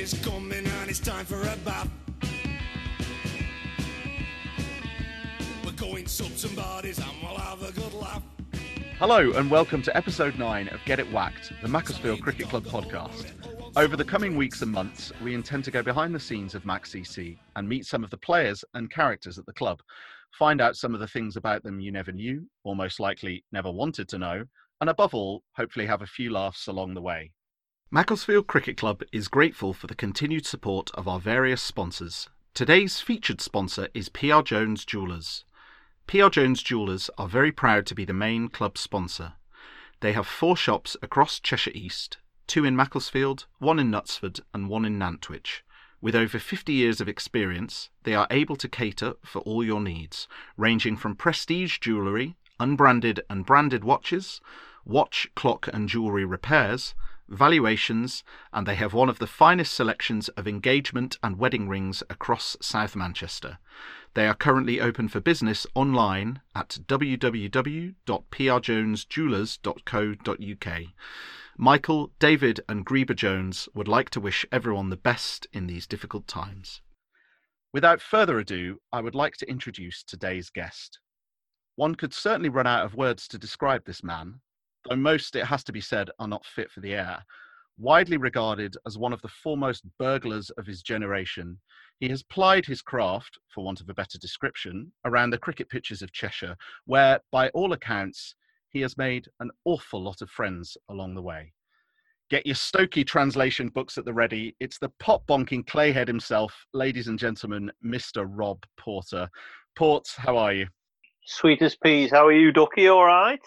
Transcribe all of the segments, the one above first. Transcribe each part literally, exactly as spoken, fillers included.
is coming and it's time for a bath. We're going sub some bodies and we'll have a good laugh. Hello and welcome to episode nine of Get It Whacked, the Macclesfield Cricket Club podcast. Over the coming weeks and months, we intend to go behind the scenes of MacCC and meet some of the players and characters at the club, find out some of the things about them you never knew, or most likely never wanted to know, and above all, hopefully have a few laughs along the way. Macclesfield Cricket Club is grateful for the continued support of our various sponsors. Today's featured sponsor is P R Jones Jewellers. P R Jones Jewellers are very proud to be the main club sponsor. They have four shops across Cheshire East, two in Macclesfield, one in Knutsford and one in Nantwich. With over fifty years of experience, they are able to cater for all your needs, ranging from prestige jewellery, unbranded and branded watches, watch, clock and jewellery repairs, valuations, and they have one of the finest selections of engagement and wedding rings across South Manchester. They are currently open for business online at w w w dot p r jones jewellers dot co dot u k. Michael, David and Greba Jones would like to wish everyone the best in these difficult times. Without further ado, I would like to introduce today's guest. One could certainly run out of words to describe this man, though most, it has to be said, are not fit for the air. Widely regarded as one of the foremost burglars of his generation, he has plied his craft, for want of a better description, around the cricket pitches of Cheshire, where, by all accounts, he has made an awful lot of friends along the way. Get your Stokey translation books at the ready. It's the pot-bonking clayhead himself, ladies and gentlemen, Mister Rob Porter. Ports, how are you? Sweet as peas. How are you, Ducky? All right?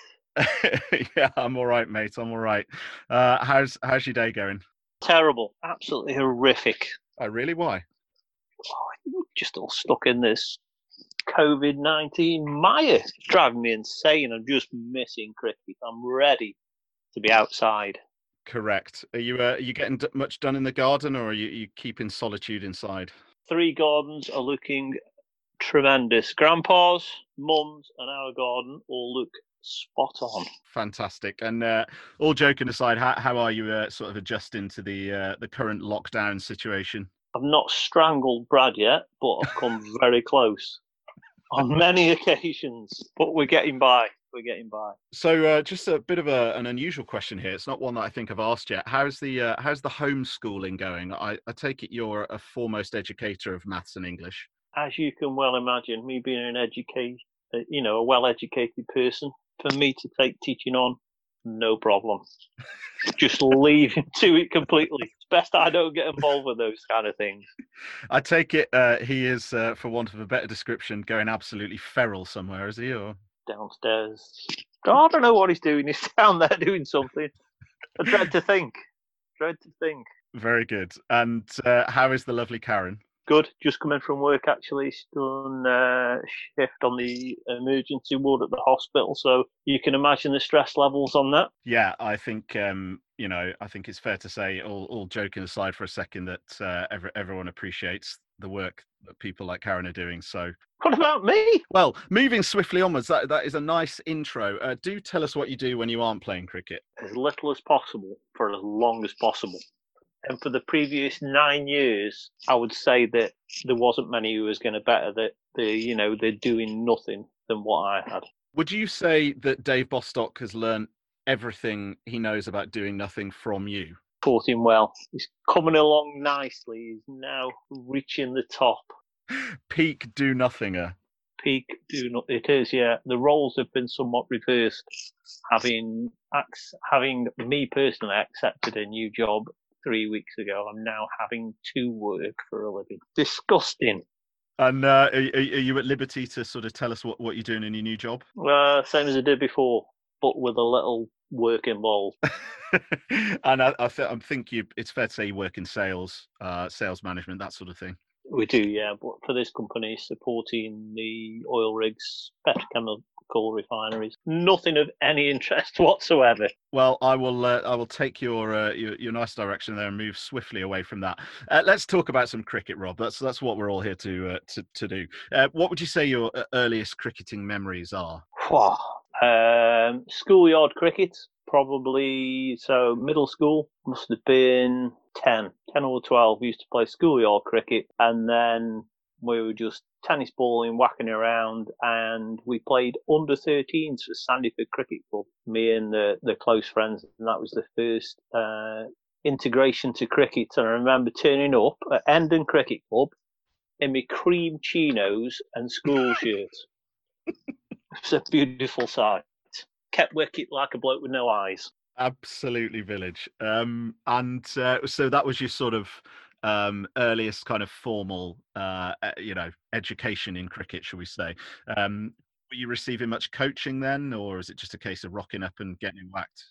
Yeah, I'm all right, mate. I'm all right. Uh, how's how's your day going? Terrible. Absolutely horrific. Oh, really? Why? Oh, just all stuck in this covid nineteen mire. It's driving me insane. I'm just missing cricket. I'm ready to be outside. Correct. Are you, uh, are you getting much done in the garden, or are you, you keeping solitude inside? Three gardens are looking tremendous. Grandpa's, mum's and our garden all look spot on. Fantastic. And uh, all joking aside, how, how are you uh, sort of adjusting to the uh, the current lockdown situation? I've not strangled Brad yet, but I've come very close on many occasions. But we're getting by. We're getting by. So, uh, just a bit of a, an unusual question here. It's not one that I think I've asked yet. How's the uh, how's the homeschooling going? I, I take it you're a foremost educator of maths and English. As you can well imagine, me being an educator, you know, a well-educated person. For me to take teaching on, no problem. Just leave him to it completely. It's best I don't get involved with those kind of things. I take it uh, he is, uh, for want of a better description, going absolutely feral somewhere, is he? Or downstairs. I don't know what he's doing. He's down there doing something. I dread to think. Dread to think. Very good. And uh, how is the lovely Karen? Good. Just come in from work, actually. She's done a uh, shift on the emergency ward at the hospital, so you can imagine the stress levels on that. Yeah, I think, um, you know, I think it's fair to say, all, all joking aside for a second, that uh, every, everyone appreciates the work that people like Karen are doing. So, what about me? Well, moving swiftly onwards, that, that is a nice intro. Uh, do tell us what you do when you aren't playing cricket. As little as possible for as long as possible. And for the previous nine years, I would say that there wasn't many who was going to better that, the, you know, they're doing nothing than what I had. Would you say that Dave Bostock has learned everything he knows about doing nothing from you? Taught him well. He's coming along nicely. He's now reaching the top. Peak do-nothinger. Peak do-nothing. It is, yeah. The roles have been somewhat reversed. Having, having me personally accepted a new job three weeks ago, I'm now having to work for a living. Disgusting. And uh, are, are you at liberty to sort of tell us what, what you're doing in your new job? Uh, same as I did before, but with a little work involved. And I, I, th- I think you, it's fair to say you work in sales, uh, sales management, that sort of thing. We do, yeah. But for this company, supporting the oil rigs, petrochemical refineries, nothing of any interest whatsoever. Well, I will uh, I will take your, uh, your your nice direction there and move swiftly away from that. Uh, let's talk about some cricket, Rob. That's that's what we're all here to uh, to, to do. Uh, what would you say your earliest cricketing memories are? um, schoolyard cricket, probably. So middle school must have been ten, ten or twelve, we used to play schoolyard cricket, and then we were just tennis balling, whacking around, and we played under thirteens for Sandyford Cricket Club, me and the, the close friends, and that was the first uh, integration to cricket. And I remember turning up at Hendon Cricket Club in my cream chinos and school shirts. It's a beautiful sight. Kept wicket like a bloke with no eyes. Absolutely village. Um, and uh, so that was your sort of um, earliest kind of formal, uh, you know, education in cricket, shall we say. Um, were you receiving much coaching then, or is it just a case of rocking up and getting whacked?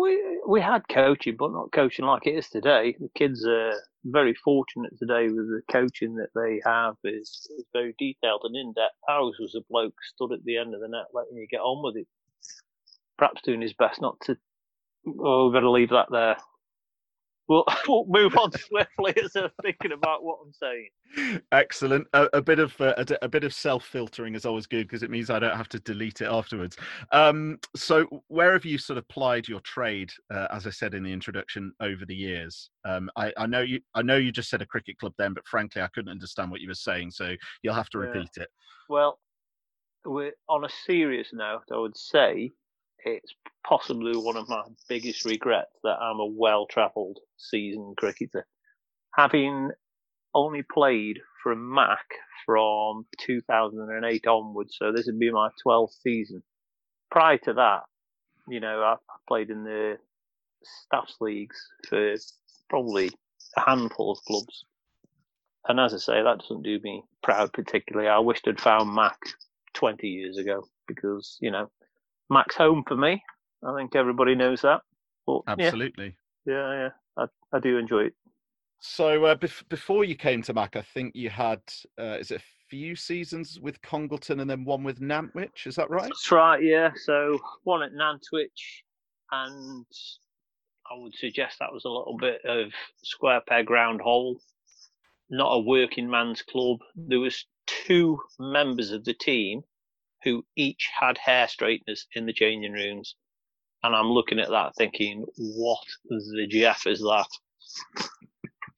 We we had coaching, but not coaching like it is today. The kids are very fortunate today with the coaching that they have. Is very detailed and in-depth. Ours was a bloke stood at the end of the net letting you get on with it. Perhaps doing his best not to... Oh, we better leave that there. We'll, we'll move on swiftly as I'm thinking about what I'm saying. Excellent. A, a bit of uh, a, a bit of self-filtering is always good because it means I don't have to delete it afterwards. Um, so, where have you sort of plied your trade, uh, as I said in the introduction, over the years? Um, I, I know you. I know you just said a cricket club then, but frankly, I couldn't understand what you were saying, so you'll have to repeat yeah. it. Well, we're on a serious note, I would say. It's possibly one of my biggest regrets that I'm a well-travelled seasoned cricketer. Having only played for Mac from two thousand eight onwards, so this would be my twelfth season. Prior to that, you know, I played in the Staffs Leagues for probably a handful of clubs. And as I say, that doesn't do me proud particularly. I wished I'd found Mac twenty years ago because, you know, Mac's home for me. I think everybody knows that. But, Absolutely. Yeah, yeah. yeah. I, I do enjoy it. So uh, bef- before you came to Mac, I think you had, uh, is it a few seasons with Congleton and then one with Nantwich? Is that right? That's right, yeah. So one at Nantwich, and I would suggest that was a little bit of square peg round hole. Not a working man's club. There was two members of the team who each had hair straighteners in the changing rooms. And I'm looking at that thinking, what the Jeff is that?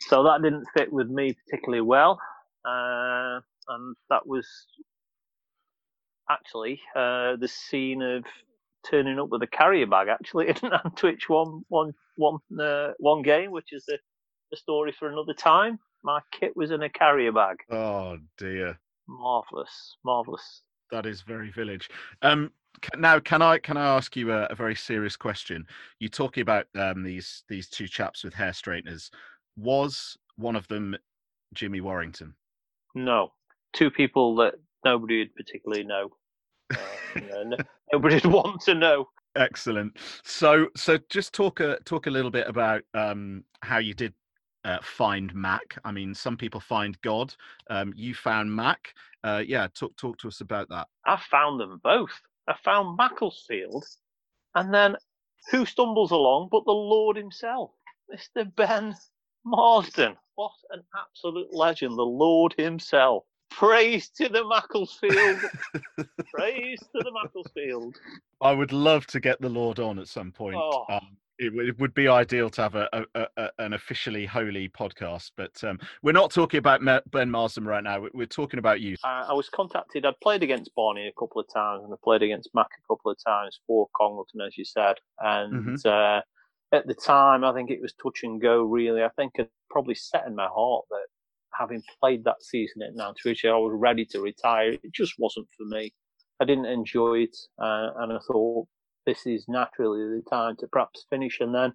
So that didn't fit with me particularly well. Uh, and that was actually uh, the scene of turning up with a carrier bag, actually, in Nantwich one, one, one, uh, one game, which is a, a story for another time. My kit was in a carrier bag. Oh, dear. Marvellous, marvellous. That is very village. Um, now, can I can I ask you a, a very serious question? You're talking about um, these these two chaps with hair straighteners. Was one of them Jimmy Warrington? No, two people that nobody would particularly know. Uh, no, no, nobody would want to know. Excellent. So, so just talk a talk a little bit about um, how you did uh, find Mac. I mean, some people find God. Um, you found Mac. Uh, yeah, talk talk to us about that. I found them both. I found Macclesfield, and then who stumbles along but the Lord himself, Mister Ben Marsden. What an absolute legend, the Lord himself. Praise to the Macclesfield. Praise to the Macclesfield. I would love to get the Lord on at some point. Oh. Um, It would be ideal to have a, a, a, an officially holy podcast, but um, we're not talking about Ben Marsden right now. We're talking about you. I, I was contacted. I'd played against Barney a couple of times, and I played against Mac a couple of times for Congleton, as you said. And mm-hmm. uh, at the time, I think it was touch and go, really. I think it probably set in my heart that having played that season at Nantwich, I was ready to retire. It just wasn't for me. I didn't enjoy it, uh, and I thought, this is naturally the time to perhaps finish. And then,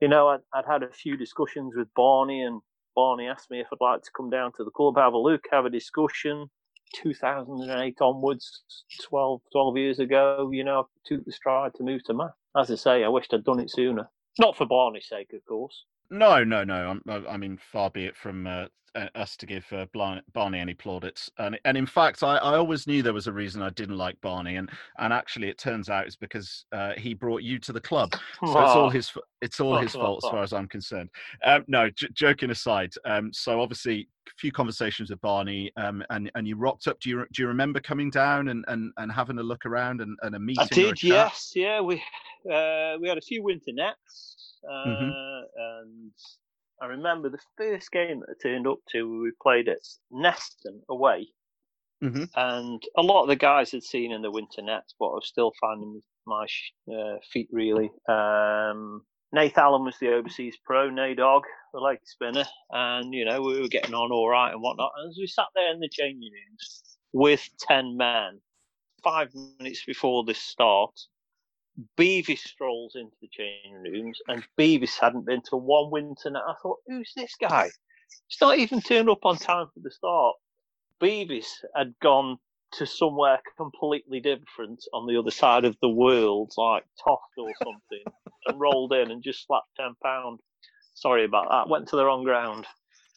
you know, I'd, I'd had a few discussions with Barney, and Barney asked me if I'd like to come down to the club, have a look, have a discussion. two thousand eight onwards, twelve, twelve years ago, you know, I took the stride to move to Mac. As I say, I wished I'd done it sooner. Not for Barney's sake, of course. No, no, no. I, I mean, far be it from uh, us to give uh, Barney any plaudits. And and in fact, I, I always knew there was a reason I didn't like Barney. And, and actually, it turns out it's because uh, he brought you to the club. So wow. it's all his it's all his fault as far as I'm concerned. Um, no, j- joking aside. Um, so obviously, a few conversations with Barney, um, and, and you rocked up. Do you do you remember coming down and, and, and having a look around and, and a meeting? I did, yes. Yeah, we uh, we had a few winter nets. Uh, mm-hmm. And I remember the first game that I turned up to, we played at Neston away. Mm-hmm. And a lot of the guys had seen in the winter nets, but I was still finding my uh, feet, really. Um, Nate Allen was the overseas pro, Nadog, the leg spinner. And, you know, we were getting on all right and whatnot. And as we sat there in the changing rooms with ten men, five minutes before this start, Beavis strolls into the changing rooms, and Beavis hadn't been to one winter net. I thought, who's this guy? He's not even turned up on time for the start. Beavis had gone to somewhere completely different on the other side of the world, like Toft or something, and rolled in and just slapped ten pounds. Sorry about that. Went to the wrong ground.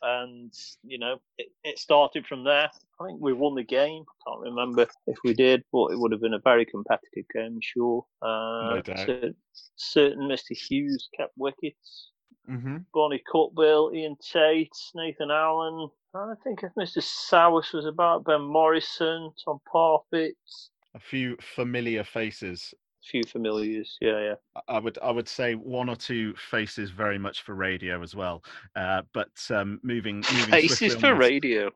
And, you know, it, it started from there. I think we won the game. I can't remember if we did, but it would have been a very competitive game, sure. Uh, no doubt. Certain, certain Mister Hughes kept wickets. Mm-hmm. Barney Cutbill, Ian Tate, Nathan Allen. I think if Mister Sowaz was about, Ben Morrison, Tom Parfitts. A few familiar faces. A few familiars, yeah, yeah. I would I would say one or two faces very much for radio as well. Uh, but um, moving, moving faces for radio.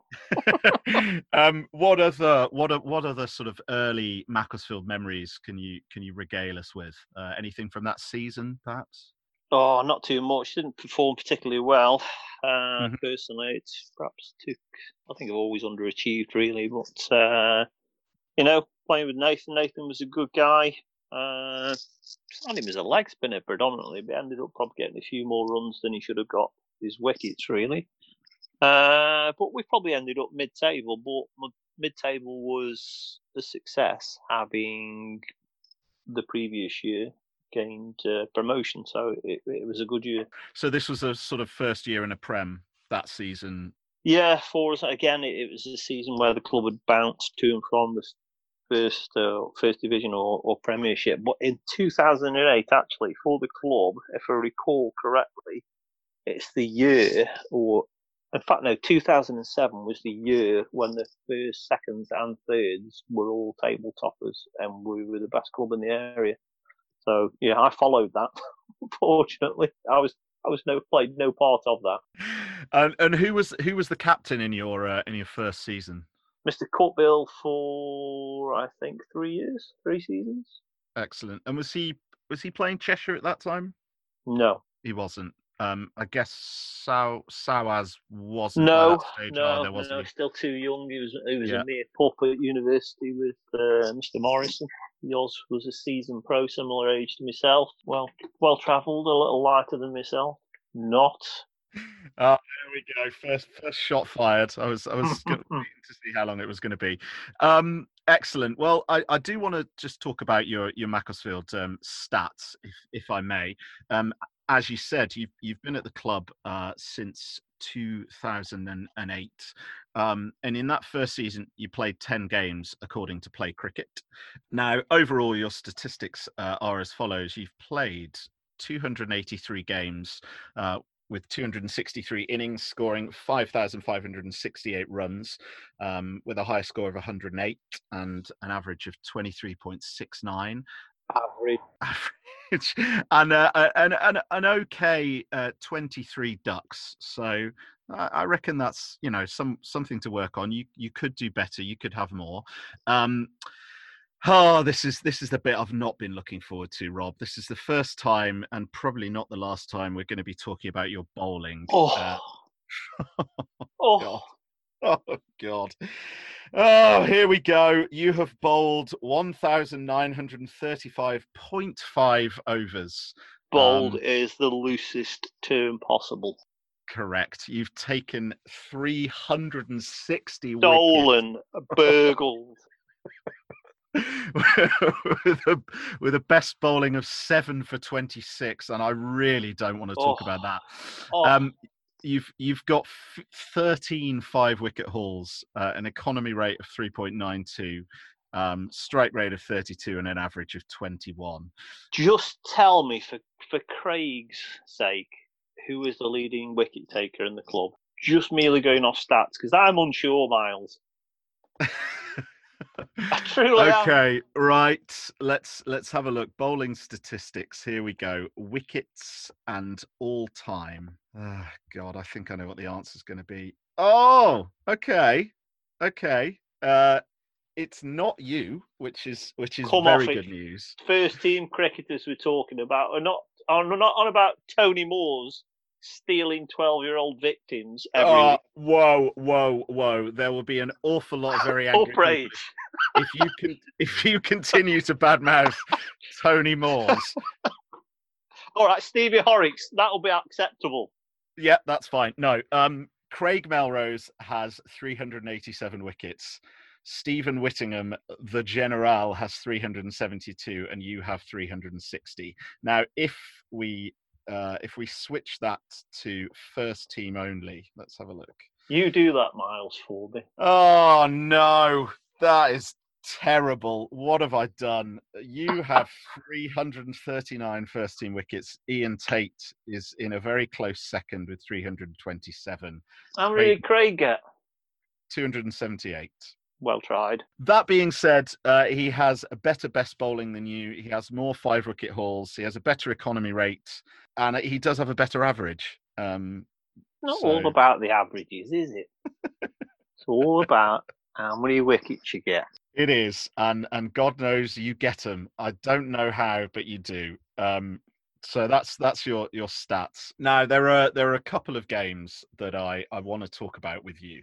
um, what other what what other sort of early Macclesfield memories can you can you regale us with? Uh, anything from that season, perhaps? Oh, not too much. Didn't perform particularly well. Uh, mm-hmm. Personally, it perhaps took... I think I've always underachieved, really. But, uh, you know, playing with Nathan. Nathan was a good guy. Uh, signed him as a leg spinner predominantly, but ended up probably getting a few more runs than he should have got his wickets, really. Uh, but we probably ended up mid-table. But mid-table was a success, having the previous year gained uh, promotion, so it, it was a good year. So this was a sort of first year in a Prem that season. Yeah, for us again, it, it was a season where the club had bounced to and from the first uh, first division or, or Premiership. But in two thousand eight, actually, for the club, if I recall correctly, it's the year, or in fact, no, two thousand seven was the year when the first, seconds, and thirds were all table toppers, and we were the best club in the area. So yeah, I followed that. Unfortunately, I was I was no played no part of that. And and who was who was the captain in your uh, in your first season? Mister Cutbill for I think three years, three seasons. Excellent. And was he was he playing Cheshire at that time? No, he wasn't. Um, I guess Sow Sowaz wasn't. No, at that stage no, either, wasn't no, he? Still too young. He was he was yeah. a mere pup at university with uh, Mister Morrison. Yours was a seasoned pro, similar age to myself. Well, well travelled, a little lighter than myself. Not. Ah, uh, there we go. First, first shot fired. I was, I was going to see how long it was going to be. Um, excellent. Well, I, I do want to just talk about your your Macclesfield um, stats, if if I may. Um, as you said, you've you've been at the club uh, since two thousand eight. Um, and in that first season, you played ten games according to Play Cricket. Now, overall, your statistics uh, are as follows. You've played two hundred eighty-three games uh, with two hundred sixty-three innings, scoring five thousand five hundred sixty-eight runs um, with a high score of one hundred eight and an average of twenty-three point six nine. Average. Average. And uh, an, an, an okay uh, twenty-three ducks. So I reckon that's, you know, some something to work on. You you could do better. You could have more. Um, oh, this is this is the bit I've not been looking forward to, Rob. This is the first time and probably not the last time we're going to be talking about your bowling. Oh, uh, oh, God. Oh, God. Oh, here we go. You have bowled one thousand nine hundred thirty-five point five overs. Bowled um, is the loosest term possible. Correct. You've taken three hundred sixty stolen, burgled. with, a, with a best bowling of seven for twenty-six, and I really don't want to talk oh. about that. Oh. Um, you've you've got f- thirteen five-wicket hauls, uh, an economy rate of three point nine two, um, strike rate of thirty-two, and an average of twenty-one. Just tell me, for for Craig's sake, who is the leading wicket taker in the club? Just merely going off stats, because I'm unsure, Miles. I truly okay, am. Right. Let's let's have a look. Bowling statistics. Here we go. Wickets and all time. Oh, God, I think I know what the answer's going to be. Oh, okay, okay. Uh, it's not you, which is which is Come very good news. First team cricketers we're talking about are not on not on about Tony Moores stealing twelve-year-old victims every uh, whoa, whoa, whoa. There will be an awful lot of very angry people if you can if you continue to badmouth Tony Moores. All right, Stevie Horrocks, that'll be acceptable. Yeah, that's fine. No, um, Craig Melrose has three hundred eighty-seven wickets. Stephen Whittingham, the General, has three hundred seventy-two, and you have three hundred sixty. Now, if we Uh, if we switch that to first team only, let's have a look. You do that, Miles, for me. Oh, no. That is terrible. What have I done? You have three hundred thirty-nine first team wickets. Ian Tate is in a very close second with three hundred twenty-seven. How many did Craig get? two hundred seventy-eight. Well tried. That being said, uh, he has a better best bowling than you. He has more five wicket hauls. He has a better economy rate, and he does have a better average. Um, Not so... all about the averages, is it? It's all about how many wickets you get. It is, and and God knows you get them. I don't know how, but you do. Um, so that's that's your your stats. Now there are there are a couple of games that I, I want to talk about with you.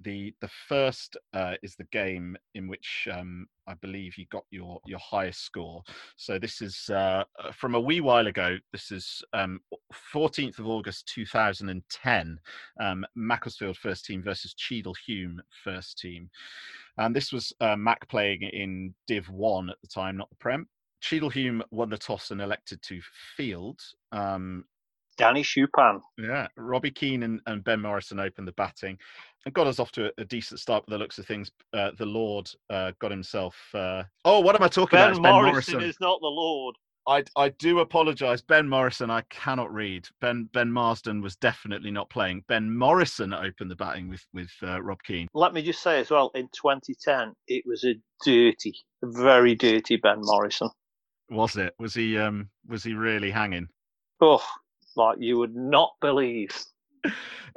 The the first uh, is the game in which um, I believe you got your your highest score. So this is uh, from a wee while ago. This is um, fourteenth of August two thousand ten. Um, Macclesfield first team versus Cheadle Hume first team, and this was uh, Mac playing in Div One at the time, not the Prem. Cheadle Hume won the toss and elected to field. Um, Danny Chupin. Yeah. Robbie Keane and, and Ben Morrison opened the batting and got us off to a, a decent start with the looks of things. Uh, the Lord uh, got himself... Uh... Oh, what am I talking ben about? It's Ben Morrison. Morrison is not the Lord. I, I do apologise. Ben Morrison, I cannot read. Ben Ben Marsden was definitely not playing. Ben Morrison opened the batting with, with uh, Rob Keane. Let me just say as well, in twenty ten, it was a dirty, very dirty Ben Morrison. Was it? Was he? Um, was he really hanging? Oh, like you would not believe.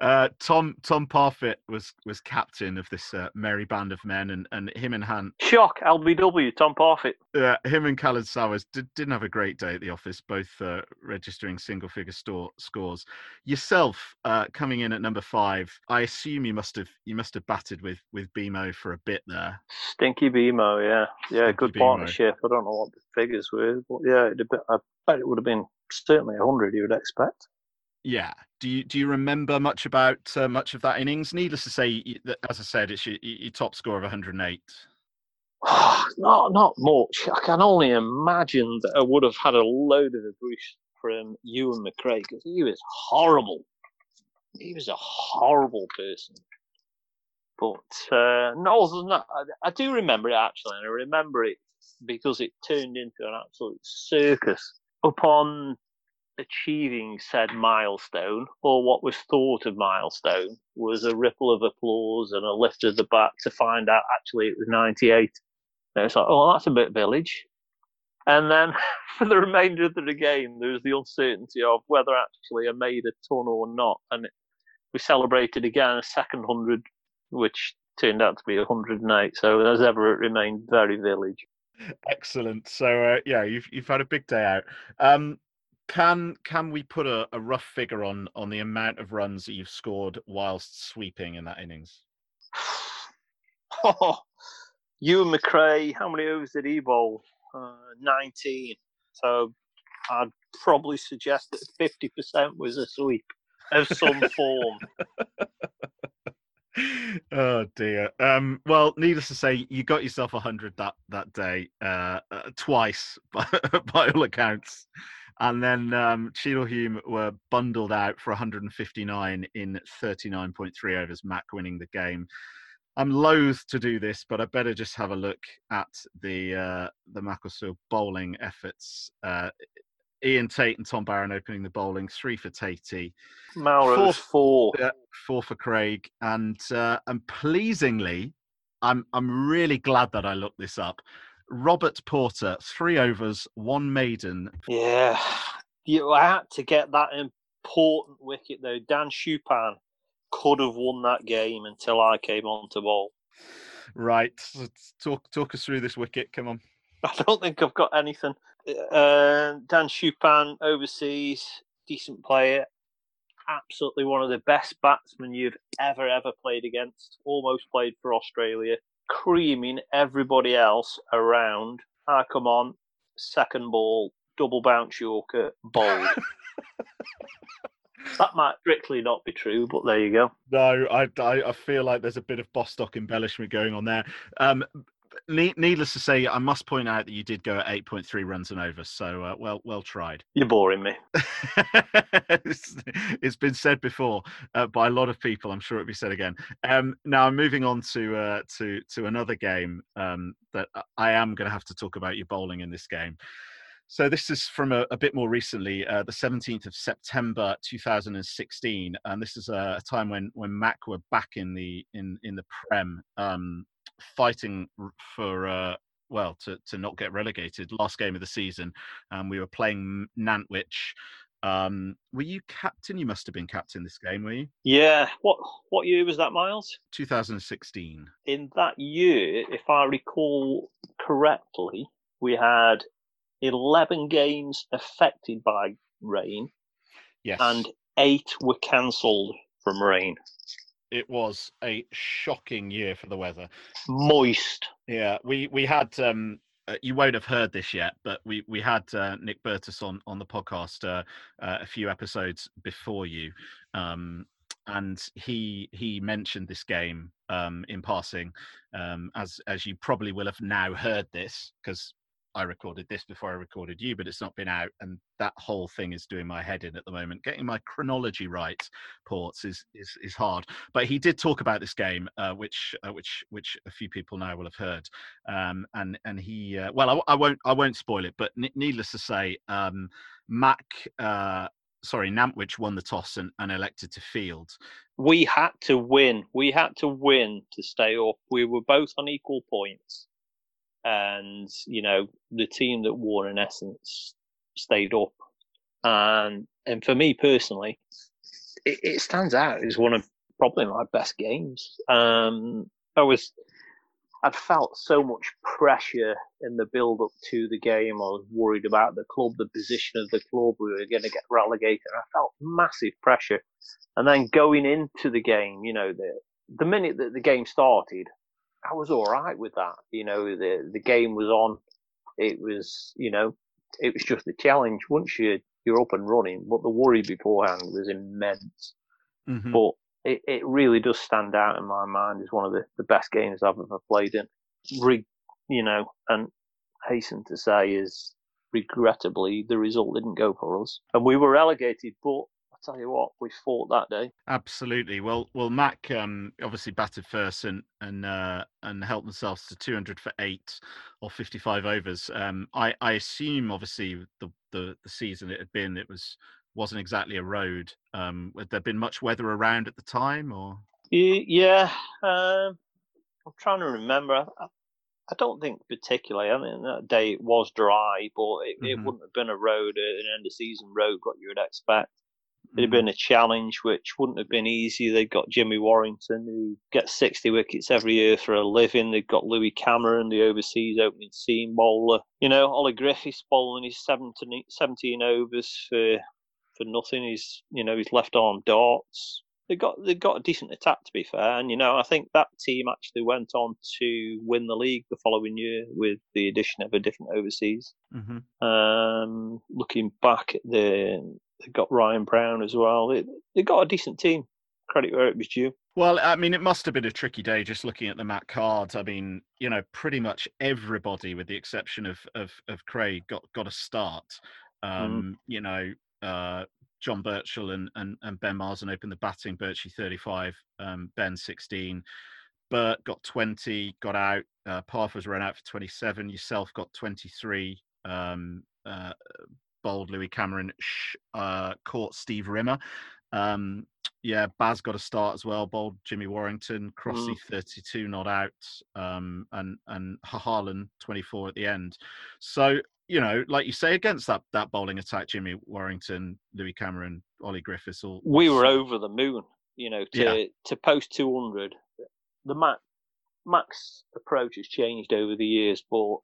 Uh, Tom Tom Parfitts was was captain of this uh, merry band of men, and, and him and Han shock L B W Tom Parfitts. Yeah, uh, him and Khalid Sowaz did, didn't have a great day at the office. Both uh, registering single figure store scores. Yourself uh, coming in at number five. I assume you must have you must have batted with with B M O for a bit there. Stinky B M O, yeah, yeah, Stinky good B M O. Partnership. I don't know what the figures were, but yeah, it'd have been, I bet it would have been certainly a hundred. You would expect. Yeah. Do you do you remember much about uh, much of that innings? Needless to say, as I said, it's your, your top score of one hundred eight. not not much. I can only imagine that I would have had a load of abuse from Ewan McRae because he was horrible. He was a horrible person. But uh, no, other than that, I, I do remember it actually, and I remember it because it turned into an absolute circus upon achieving said milestone, or what was thought of milestone, was a ripple of applause and a lift of the bat to find out actually it was ninety-eight. And it's like, oh, that's a bit village. And then for the remainder of the game, there was the uncertainty of whether actually I made a ton or not. And we celebrated again a second hundred, which turned out to be one hundred eight. So as ever, it remained very village. Excellent. So uh, yeah, you've you've had a big day out. Um, Can can we put a, a rough figure on, on the amount of runs that you've scored whilst sweeping in that innings? Oh, Ewan McRae, how many overs did he bowl? Uh, nineteen. So I'd probably suggest that fifty percent was a sweep of some form. Oh dear. Um, well, needless to say, you got yourself one hundred that, that day, uh, uh, twice by, by all accounts. And then um, Cheadle Hume were bundled out for one hundred fifty-nine in thirty-nine point three overs, Mac winning the game. I'm loath to do this, but I better just have a look at the uh, the Macclesfield bowling efforts. Uh, Ian Tate and Tom Barron opening the bowling, three for Tatey. Melrose, four. Four, uh, four for Craig. And, uh, and pleasingly, I'm I'm really glad that I looked this up. Robert Porter, three overs, one maiden. Yeah, you had to get that important wicket though. Dan Chupin could have won that game until I came on to bowl. Right, talk talk us through this wicket. Come on. I don't think I've got anything. Uh, Dan Chupin, overseas, decent player. Absolutely one of the best batsmen you've ever, ever played against. Almost played for Australia. Creaming everybody else around. Ah, come on. Second ball, double bounce Yorker, bowled. That might strictly not be true, but there you go. No, I, I, I feel like there's a bit of Bostock embellishment going on there. Um, needless to say, I must point out that you did go at eight point three runs and over, so uh, well well tried. You're boring me. it's, it's been said before uh, by a lot of people. I'm sure it'll be said again. Um, now, I'm moving on to uh, to to another game um, that I am going to have to talk about your bowling in this game. So this is from a, a bit more recently, uh, the seventeenth of September two thousand sixteen, and this is a time when when Mac were back in the in in the Prem, um, fighting for uh, well to to not get relegated. Last game of the season, and um, we were playing Nantwich. Um, were you captain? You must have been captain this game, were you? Yeah. What what year was that, Miles? two thousand sixteen. In that year, if I recall correctly, we had eleven games affected by rain, yes, and eight were cancelled from rain. It was a shocking year for the weather. Moist. Yeah, we we had. Um, you won't have heard this yet, but we we had uh, Nick Bertus on on the podcast uh, uh, a few episodes before you, um, and he he mentioned this game um, in passing, um, as as you probably will have now heard this because I recorded this before I recorded you, but it's not been out, and that whole thing is doing my head in at the moment. Getting my chronology right, Ports, is is is hard. But he did talk about this game, uh, which uh, which which a few people now will have heard. Um, and and he, uh, well, I, I won't I won't spoil it, but n- needless to say, um, Mac, uh, sorry, Nantwich won the toss and, and elected to field. We had to win. We had to win to stay up. We were both on equal points. And, you know, the team that won, in essence, stayed up. And and for me personally, it, it stands out as one of probably my best games. Um, I was, I'd felt so much pressure in the build-up to the game. I was worried about the club, the position of the club. We were going to get relegated. I felt massive pressure. And then going into the game, you know, the the minute that the game started, I was all right with that. You know, the the game was on. It was, you know, it was just a challenge. Once you're, you're up and running, but the worry beforehand was immense. Mm-hmm. But it, it really does stand out in my mind as one of the, the best games I've ever played in. Re, you know, and hasten to say is, regrettably, the result didn't go for us. And we were relegated, but I'll tell you what, we fought that day. Absolutely. Well, well, Mac um, obviously batted first and and uh, and helped themselves to two hundred for eight or fifty-five overs. Um, I I assume obviously the, the the season it had been, it was wasn't exactly a road. Um, had there been much weather around at the time, or? Yeah, um, I'm trying to remember. I, I don't think particularly. I mean, that day it was dry, but it, mm-hmm. it wouldn't have been a road, an end of season road, what you would expect. It'd have been a challenge, which wouldn't have been easy. They've got Jimmy Warrington, who gets sixty wickets every year for a living. They've got Louis Cameron, the overseas opening seam bowler. You know, Ollie Griffiths bowling his seventeen overs for for nothing. He's, you know, his left arm darts. They got they got a decent attack, to be fair. And you know, I think that team actually went on to win the league the following year with the addition of a different overseas. Mm-hmm. Um, looking back at the. They got Ryan Brown as well. They, they got a decent team. Credit where it was due. Well, I mean, it must have been a tricky day just looking at the Mac cards. I mean, you know, pretty much everybody, with the exception of of, of Craig, got, got a start. Um, mm. You know, uh, John Birchall and, and, and Ben Marsden opened the batting. Birchie thirty-five, um, Ben sixteen. Bert got twenty, got out. Uh, Parf was run out for twenty-seven. Yourself got twenty-three. Um, uh, Bold Louis Cameron uh, caught Steve Rimmer Um, yeah, Baz got a start as well. Bowled Jimmy Warrington, Crossy mm. thirty-two not out, um, and and Harlan twenty-four at the end. So you know, like you say, against that that bowling attack, Jimmy Warrington, Louis Cameron, Ollie Griffiths, all we were over the moon. You know, to yeah. to post two hundred, the Mac Mac's approach has changed over the years, but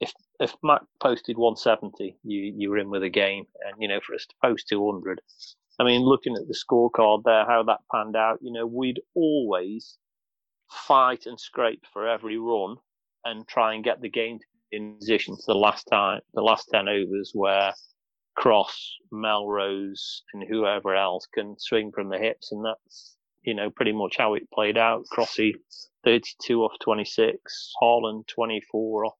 if if Mac posted one seventy, you you were in with a game, and you know, for us to post two hundred. I mean, looking at the scorecard there, how that panned out, you know, we'd always fight and scrape for every run and try and get the game in position to the last time, the last ten overs where Cross, Melrose and whoever else can swing from the hips. And that's, you know, pretty much how it played out. Crossy, thirty-two off twenty-six, Haaland, twenty-four off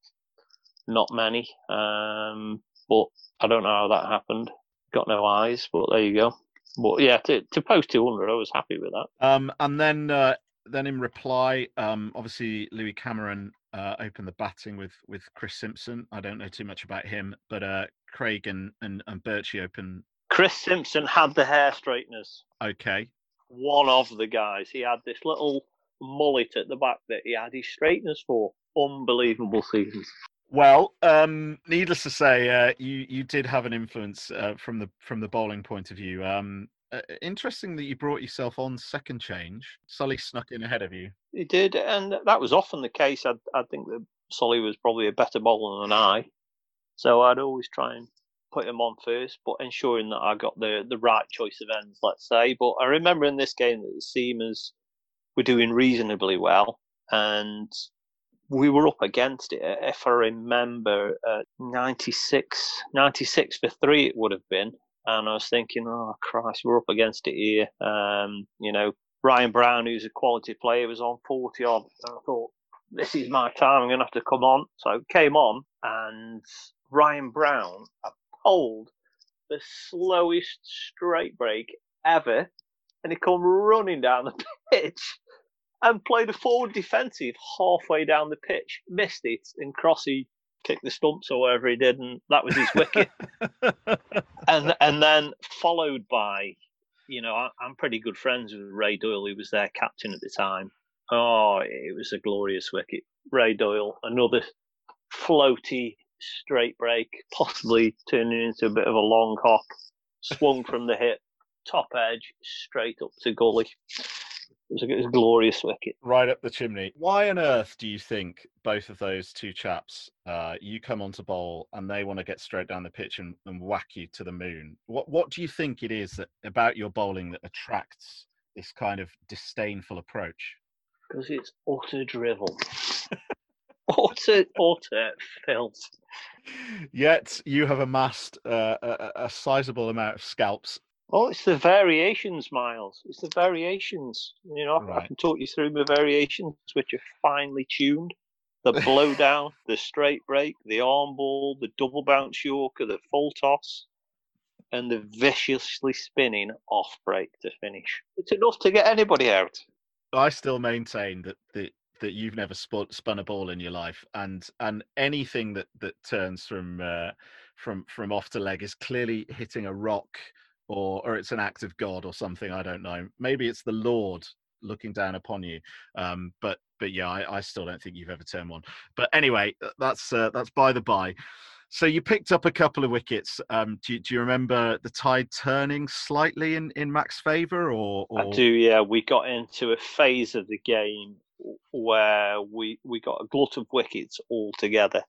not many. Um, but I don't know how that happened. Got no eyes, but there you go. But yeah, to, to post two hundred, I was happy with that. Um, and then uh, then in reply, um, obviously Louis Cameron uh, opened the batting with with Chris Simpson. I don't know too much about him, but uh, Craig and, and, and Birchie opened. Chris Simpson had the hair straighteners. Okay. One of the guys. He had this little mullet at the back that he had his straighteners for. Unbelievable seasons. Well, um, needless to say, uh, you you did have an influence uh, from the from the bowling point of view. Um, uh, interesting that you brought yourself on second change. Sully snuck in ahead of you. He did, and that was often the case. I I think that Sully was probably a better bowler than I, so I'd always try and put him on first, but ensuring that I got the the right choice of ends, let's say. But I remember in this game that the seamers were doing reasonably well, and we were up against it. If I remember, uh, ninety-six, ninety-six for three it would have been. And I was thinking, oh, Christ, we're up against it here. Um, you know, Ryan Brown, who's a quality player, was on forty odd. And I thought, this is my time. I'm going to have to come on. So I came on, and Ryan Brown bowled the slowest straight break ever. And he come running down the pitch and played a forward defensive halfway down the pitch, missed it, and Crossy kicked the stumps or whatever he did, and that was his wicket. and and then followed by, you know, I, I'm pretty good friends with Ray Doyle, who was their captain at the time. Oh, it was a glorious wicket. Ray Doyle, another floaty straight break, possibly turning into a bit of a long hop, swung from the hip, top edge, straight up to gully. It was, a, it was a glorious wicket. Right up the chimney. Why on earth do you think both of those two chaps, uh, you come on to bowl and they want to get straight down the pitch and, and whack you to the moon? What What do you think it is that, about your bowling that attracts this kind of disdainful approach? Because it's utter drivel. utter, utter filth. Yet you have amassed uh, a, a sizable amount of scalps. Oh, it's the variations, Miles. It's the variations. You know, right. I can talk you through my variations, which are finely tuned. The blow down, the straight break, the arm ball, the double bounce Yorker, the full toss, and the viciously spinning off break to finish. It's enough to get anybody out. I still maintain that the, that you've never spun, spun a ball in your life, and and anything that, that turns from uh, from from off to leg is clearly hitting a rock. Or, or it's an act of God or something. I don't know. Maybe it's the Lord looking down upon you. Um, but, but yeah, I, I still don't think you've ever turned one. But anyway, that's uh, that's by the by. So you picked up a couple of wickets. Um, do, do you remember the tide turning slightly in, in Mac's favour? Or, or I do. Yeah, we got into a phase of the game where we we got a glut of wickets altogether,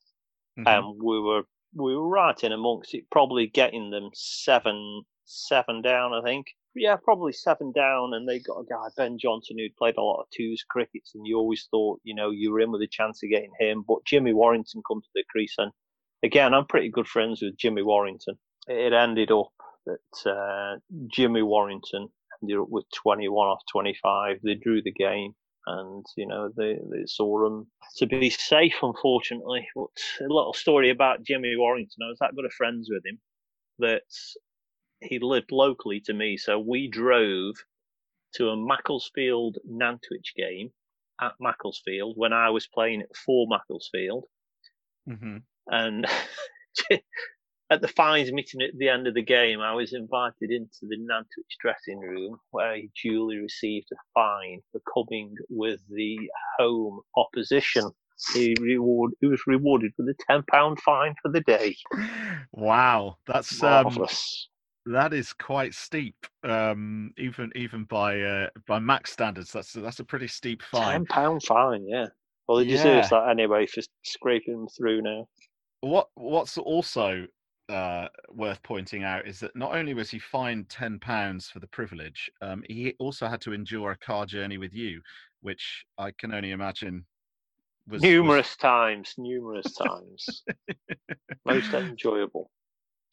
mm-hmm. and we were we were right in amongst it, probably getting them seven. Seven down, I think. Yeah, probably seven down, and they got a guy, Ben Johnson, who'd played a lot of twos crickets, and you always thought, you know, you were in with a chance of getting him. But Jimmy Warrington come to the crease, and again, I'm pretty good friends with Jimmy Warrington. It ended up that uh, Jimmy Warrington ended up with twenty-one off twenty-five. They drew the game, and you know, they, they saw him to be safe, unfortunately. But a little story about Jimmy Warrington. I was that good of friends with him that he lived locally to me, so we drove to a Macclesfield Nantwich game at Macclesfield when I was playing for Macclesfield, mm-hmm. and at the fines meeting at the end of the game, I was invited into the Nantwich dressing room where he duly received a fine for coming with the home opposition. He, reward, he was rewarded with a ten pound fine for the day. Wow, that's um, that is quite steep, um, even even by uh, by Mac standards. That's that's a pretty steep fine. ten pound fine, yeah. Well, he deserves yeah. that anyway for scraping them through now. What What's also uh, worth pointing out is that not only was he fined ten pounds for the privilege, um, he also had to endure a car journey with you, which I can only imagine. Was, numerous was... times, numerous times. Most enjoyable.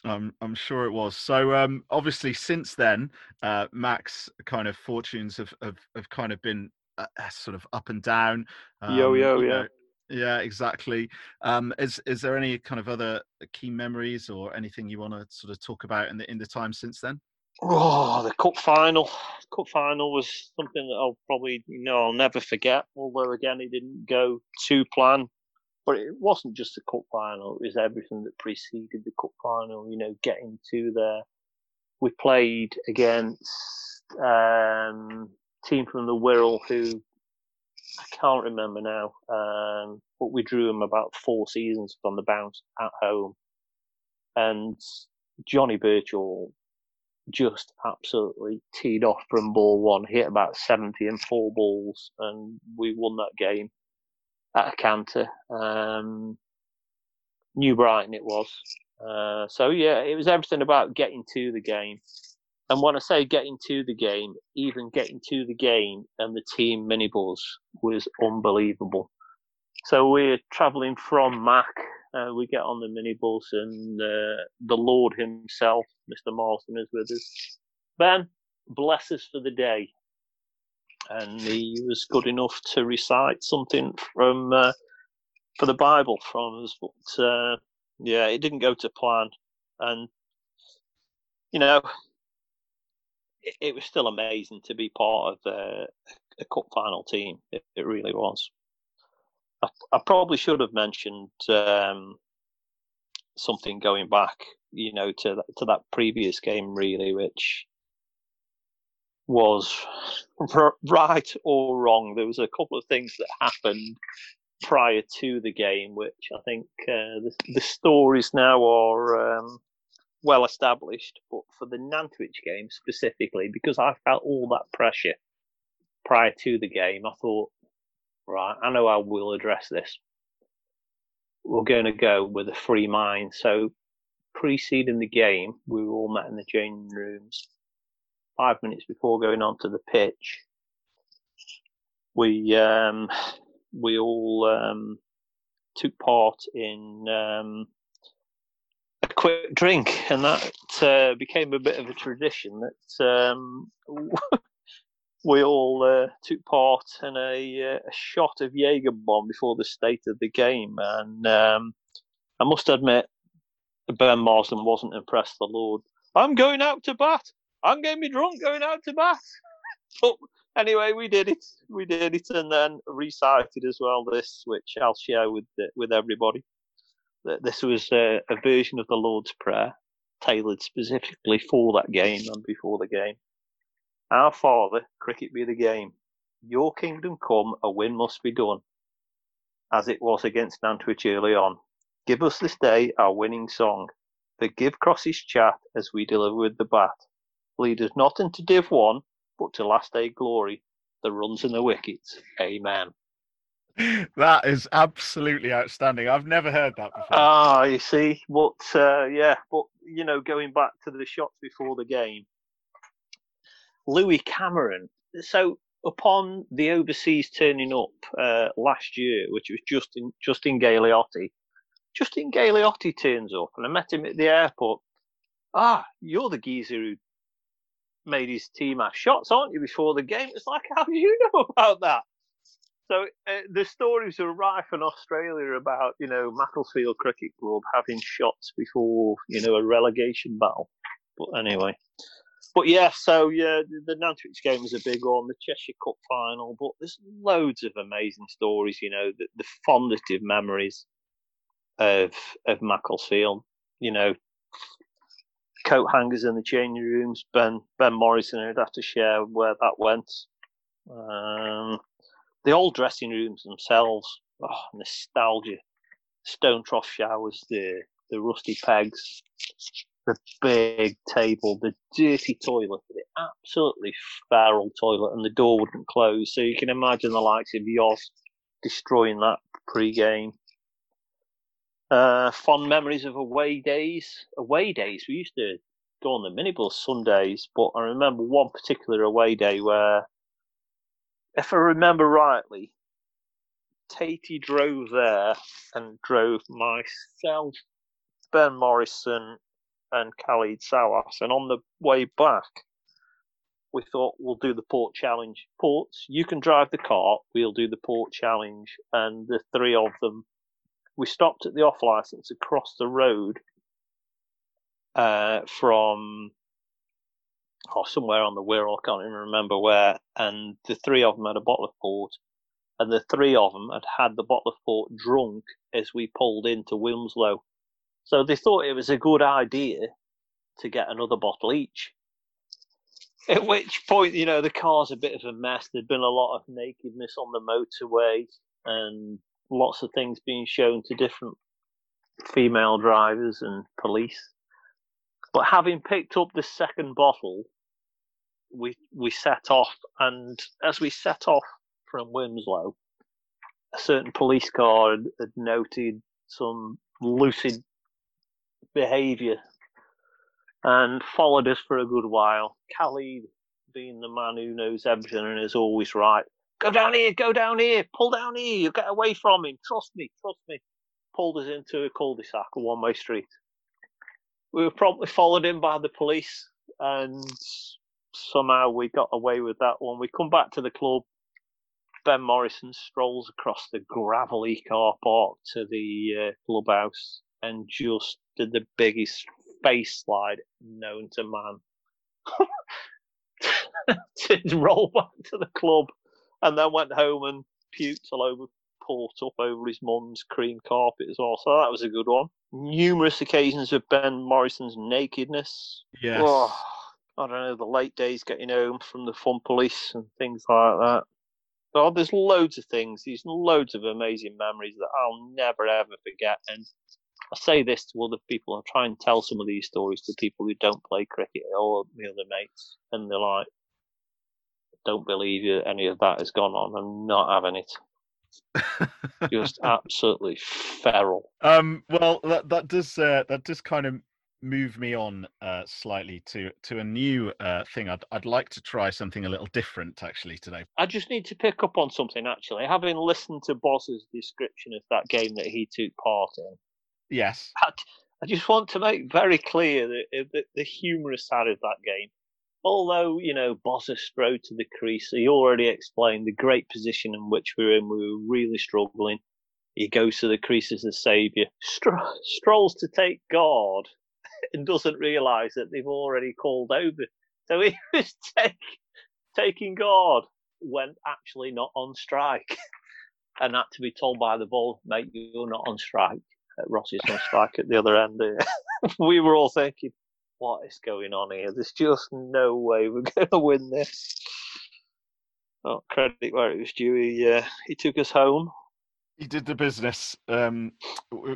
I'm, I'm sure it was. So um, obviously since then, uh, Mac's kind of fortunes have, have, have kind of been uh, sort of up and down. Um, yo, yo, yeah. Know, yeah, exactly. Um, is is there any kind of other key memories or anything you want to sort of talk about in the in the time since then? Oh, the cup final. The cup final was something that I'll probably, you know, I'll never forget. Although again, it didn't go to plan, but it wasn't just the cup final. It was everything that preceded the cup final. You know, getting to there. We played against um, a team from the Wirral who I can't remember now, um, but we drew them about four seasons on the bounce at home, and Johnny Birchall just absolutely teed off from ball one, hit about seventy in four balls, and we won that game at a canter. Um, New Brighton it was. Uh, so, yeah, it was everything about getting to the game. And when I say getting to the game, even getting to the game and the team minibus was unbelievable. So we're travelling from Mac. Uh, we get on the minibus and uh, the Lord himself, Mister Marsden, is with us. Ben, bless us for the day. And he was good enough to recite something from uh, for the Bible from us. But, uh, yeah, it didn't go to plan. And, you know... it was still amazing to be part of a, a cup final team. It, it really was. I, I probably should have mentioned um, something going back, you know, to to that previous game, really, which was r- right or wrong. There was a couple of things that happened prior to the game, which I think uh, the, the stories now are... Um, well established, but for the Nantwich game specifically, because I felt all that pressure prior to the game, I thought, right, I know how we'll address this. We're going to go with a free mind. So, preceding the game, we were all met in the changing rooms. Five minutes before going onto the pitch, we um, we all um, took part in. Um, A quick drink, and that uh, became a bit of a tradition that um, we all uh, took part in a, a shot of Jaeger bomb before the state of the game. And um, I must admit, Ben Marsden wasn't impressed. The Lord, I'm going out to bat. I'm going to be drunk going out to bat. But anyway, we did it. We did it, and then recited as well this, which I'll share with with everybody. That this was a, a version of the Lord's Prayer tailored specifically for that game and before the game. Our Father, cricket be the game. Your kingdom come, a win must be done, as it was against Nantwich early on. Give us this day our winning song. Forgive Cross's chat as we deliver with the bat. Lead us not into Div one, but to last day glory, the runs and the wickets. Amen. That is absolutely outstanding. I've never heard that before. Ah, you see, but uh, yeah, but you know, going back to the shots before the game, Louis Cameron. So upon the overseas turning up uh, last year, which was Justin Justin Gagliotti, Justin Gagliotti turns up, and I met him at the airport. Ah, you're the geezer who made his team have shots, aren't you? Before the game, it's like, how do you know about that? So uh, the stories are rife in Australia about, you know, Macclesfield Cricket Club having shots before, you know, a relegation battle. But anyway. But yeah, so yeah, the Nantwich game was a big one, the Cheshire Cup final. But there's loads of amazing stories, you know, the, the fondative memories of of Macclesfield, you know, coat hangers in the changing rooms. Ben Ben Morrison would have to share where that went. Um, the old dressing rooms themselves, oh, nostalgia. Stone trough showers, the the rusty pegs, the big table, the dirty toilet, the absolutely feral toilet, and the door wouldn't close. So you can imagine the likes of Yoss destroying that pre-game. Uh, fond memories of away days. Away days, we used to go on the minibus Sundays, but I remember one particular away day where, if I remember rightly, Tatey drove there and drove myself, Ben Morrison, and Khalid Sowaz. And on the way back, we thought, we'll do the port challenge. Ports, you can drive the car, we'll do the port challenge. And the three of them, we stopped at the off licence across the road uh, from or oh, somewhere on the Wirral, I can't even remember where. And the three of them had a bottle of port. And the three of them had had the bottle of port drunk as we pulled into Wilmslow. So they thought it was a good idea to get another bottle each. At which point, you know, the car's a bit of a mess. There'd been a lot of nakedness on the motorway and lots of things being shown to different female drivers and police. But having picked up the second bottle, we we set off. And as we set off from Wilmslow, a certain police car had, had noted some lucid behaviour and followed us for a good while. Khalid, being the man who knows everything and is always right, go down here, go down here, pull down here, you'll get away from him, trust me, trust me, pulled us into a cul-de-sac, a one-way street. We were promptly followed in by the police and somehow we got away with that one. We come back to the club, Ben Morrison strolls across the gravelly car park to the uh, clubhouse and just did the biggest face slide known to man. Did roll back to the club and then went home and puked all over, port up over his mum's cream carpet as well. So that was a good one. Numerous occasions of Ben Morrison's nakedness. Yes. Oh, I don't know, the late days getting home from the fun police and things like that. Oh, there's loads of things. There's loads of amazing memories that I'll never, ever forget. And I say this to other people. I try and tell some of these stories to people who don't play cricket or the other mates. And they're like, don't believe you. Any of that has gone on. I'm not having it. Just absolutely feral. Um, well, that, that does uh, that does kind of move me on uh, slightly to to a new uh, thing. I'd I'd like to try something a little different actually today. I just need to pick up on something actually. Having listened to Boz's description of that game that he took part in, yes, I, I just want to make very clear that the, the humorous side of that game. Although you know Boz strode to the crease, he already explained the great position in which we were in. We were really struggling. He goes to the crease as a saviour. Stro- strolls to take guard. And doesn't realise that they've already called over. So he was take, taking guard when actually not on strike. And had to be told by the ball, mate, you're not on strike. Ross is on strike at the other end. We were all thinking, what is going on here? There's just no way we're going to win this. Oh, credit where it was due. He, uh, he took us home. He did the business, um,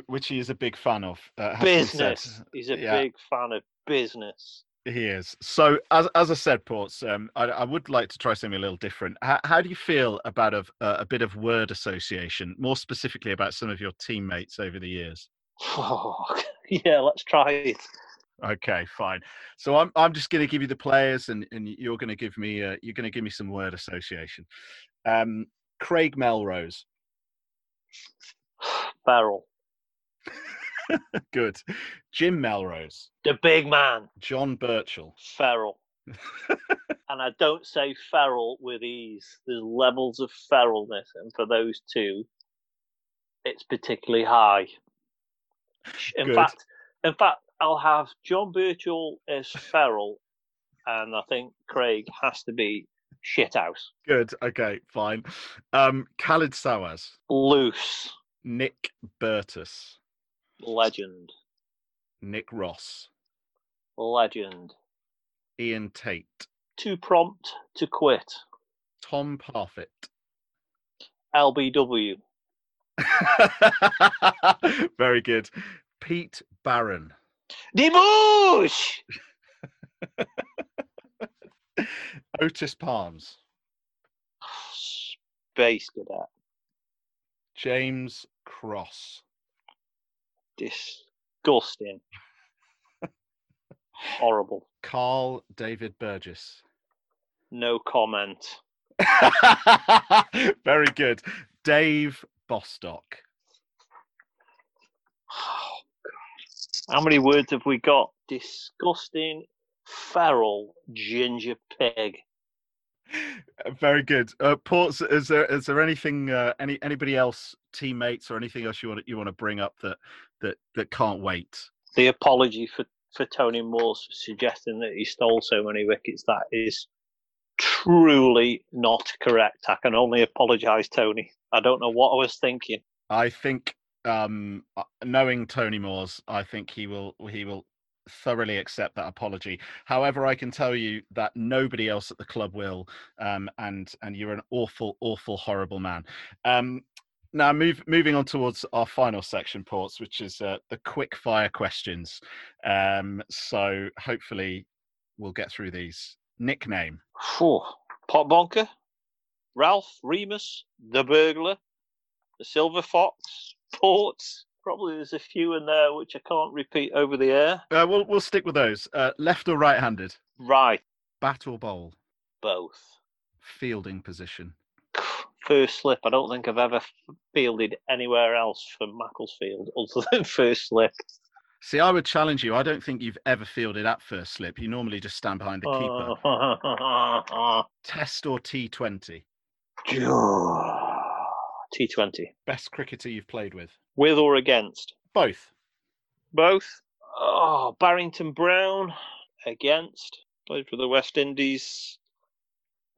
which he is a big fan of. Uh, business. He's a yeah. big fan of business. He is. So, as as I said, Ports, um, I, I would like to try something a little different. How, how do you feel about a, a bit of word association, more specifically about some of your teammates over the years? Oh, yeah, let's try it. Okay, fine. So I'm I'm just going to give you the players, and, and you're going to give me uh, you're going to give me some word association. Um, Craig Melrose. Barrel. Good. Jim Melrose. The big man. John Birchall. Feral. And I don't say feral with ease. There's levels of feralness, and for those two, it's particularly high. In Good. fact, in fact, I'll have John Birchall as feral, and I think Craig has to be shithouse. Good. Okay. Fine. Um, Khalid Sowaz. Loose. Nick Bertus. Legend. Nick Ross. legend. Ian Tate. Too prompt to quit. Tom Parfitts. L B W. Very good. Pete Barron. Deboosh! Otis Palms. Space Cadet. James Cross. Disgusting. Horrible. Carl David Burgess. No comment. Very good. Dave Bostock. Oh, God. How many words have we got? Disgusting, feral, ginger pig. Very good. Uh, Ports, is there is there anything uh, any anybody else, teammates or anything else you want you want to bring up that that that can't wait? The apology for, for Tony Moores for suggesting that he stole so many wickets, that is truly not correct. I can only apologise, Tony. I don't know what I was thinking. I think um, knowing Tony Moores, I think he will he will. thoroughly accept that apology. However, I can tell you that nobody else at the club will, um, and and you're an awful, awful, horrible man. Um, now, move, moving on towards our final section, Ports, which is uh, the quick fire questions. Um, so hopefully we'll get through these. Nickname? Oh, Pot Bonker, Ralph, Remus, The Burglar, The Silver Fox, Ports. Probably there's a few in there which I can't repeat over the air. Uh, we'll we'll stick with those. Uh, left or right-handed? Right. Bat or bowl? Both. Fielding position? First slip. I don't think I've ever fielded anywhere else from Macclesfield other than first slip. See, I would challenge you. I don't think you've ever fielded at first slip. You normally just stand behind the keeper. Test or T twenty? T twenty. Best cricketer you've played with? With or against? Both. Both. Oh, Barrington Brown. Against. Played for the West Indies.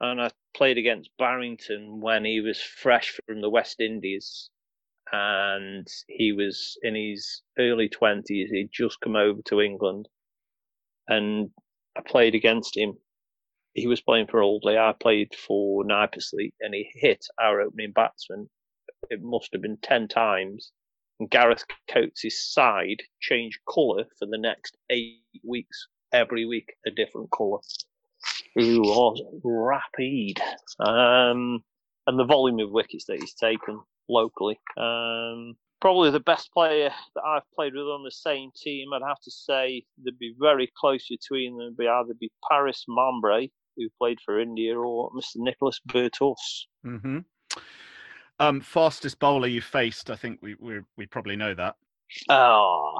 And I played against Barrington when he was fresh from the West Indies. And he was in his early twenties. He'd just come over to England. And I played against him. He was playing for Aldley. I played for Knipersley. And he hit our opening batsman. It must have been ten times. And Gareth Coates' side changed colour for the next eight weeks. Every week, a different colour. He was rapid. Um, and the volume of wickets that he's taken locally. Um, probably the best player that I've played with on the same team, I'd have to say, there'd be very close between them. It'd be either be Paris Mambré, who played for India, or Mister Nicholas Bertus. Mm-hmm. Um, fastest bowler you faced, I think we we we probably know that. Oh,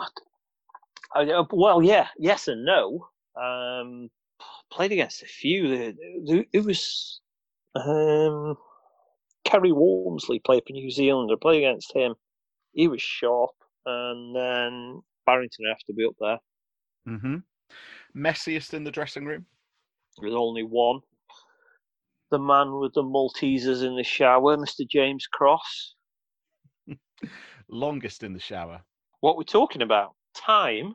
I, well, yeah, yes and no. Um, played against a few. It was um, Kerry Walmsley played for New Zealand. I played against him. He was sharp, and then Barrington would have to be up there. Mm-hmm. Messiest in the dressing room? There's only one. The man with the Maltesers in the shower, Mister James Cross. Longest in the shower? What we're talking about? Time?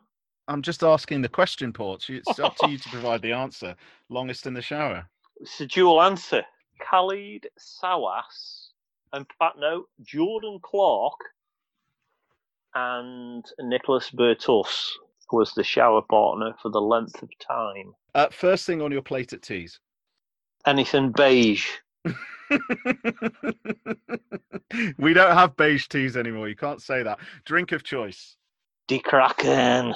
I'm just asking the question, Ports. It's up to you to provide the answer. Longest in the shower? It's a dual answer. Khalid Sowaz, and Pat no, Jordan Clark and Nicholas Bertus was the shower partner for the length of time. Uh, first thing on your plate at teas? Anything beige. We don't have beige teas anymore. You can't say that. Drink of choice. De Kraken.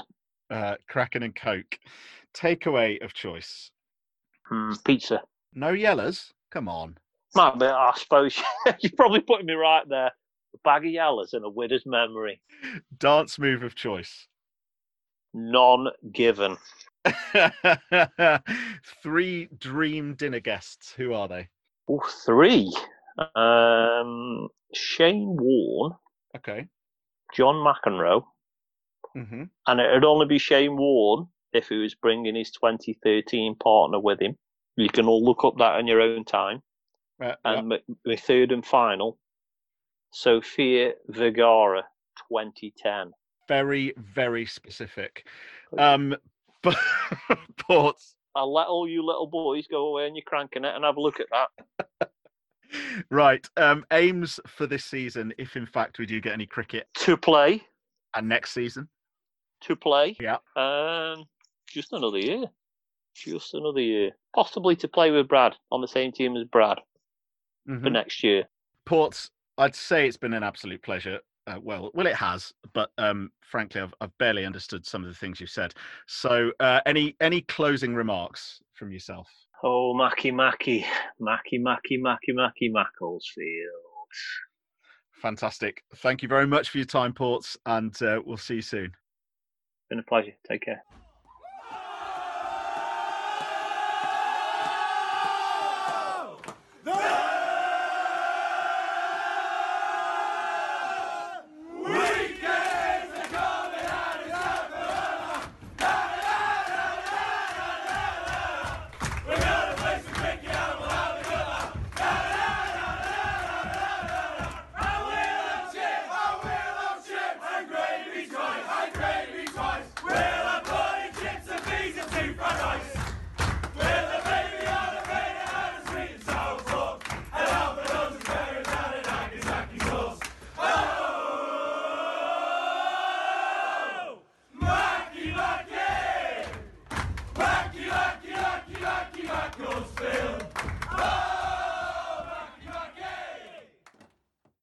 Uh, Kraken and Coke. Takeaway of choice. Mm, pizza. No yellers? Come on. Might be, I suppose. You're probably putting me right there. A bag of yellers and a widow's memory. Dance move of choice. None given. Three dream dinner guests. Who are they? Oh, three. Um, Shane Warne. Okay. John McEnroe. Mm-hmm. And it would only be Shane Warne if he was bringing his twenty thirteen partner with him. You can all look up that on your own time. Uh, and yeah. my, my third and final, Sofia Vergara, twenty ten. Very, very specific. Um, but But I'll let all you little boys go away and you're cranking it and have a look at that. Right. Um, aims for this season, if in fact we do get any cricket. To play. And next season. To play. Yeah. Um, just another year. Just another year. Possibly to play with Brad on the same team as Brad mm-hmm. for next year. Ports, I'd say it's been an absolute pleasure. Uh, well, well, it has, but um, frankly, I've, I've barely understood some of the things you've said. So, uh, any any closing remarks from yourself? Oh, Mackie, Mackie, Mackie, Mackie, Mackie, Mackie, Macclesfield. Fantastic. Thank you very much for your time, Ports, and uh, we'll see you soon. Been a pleasure. Take care.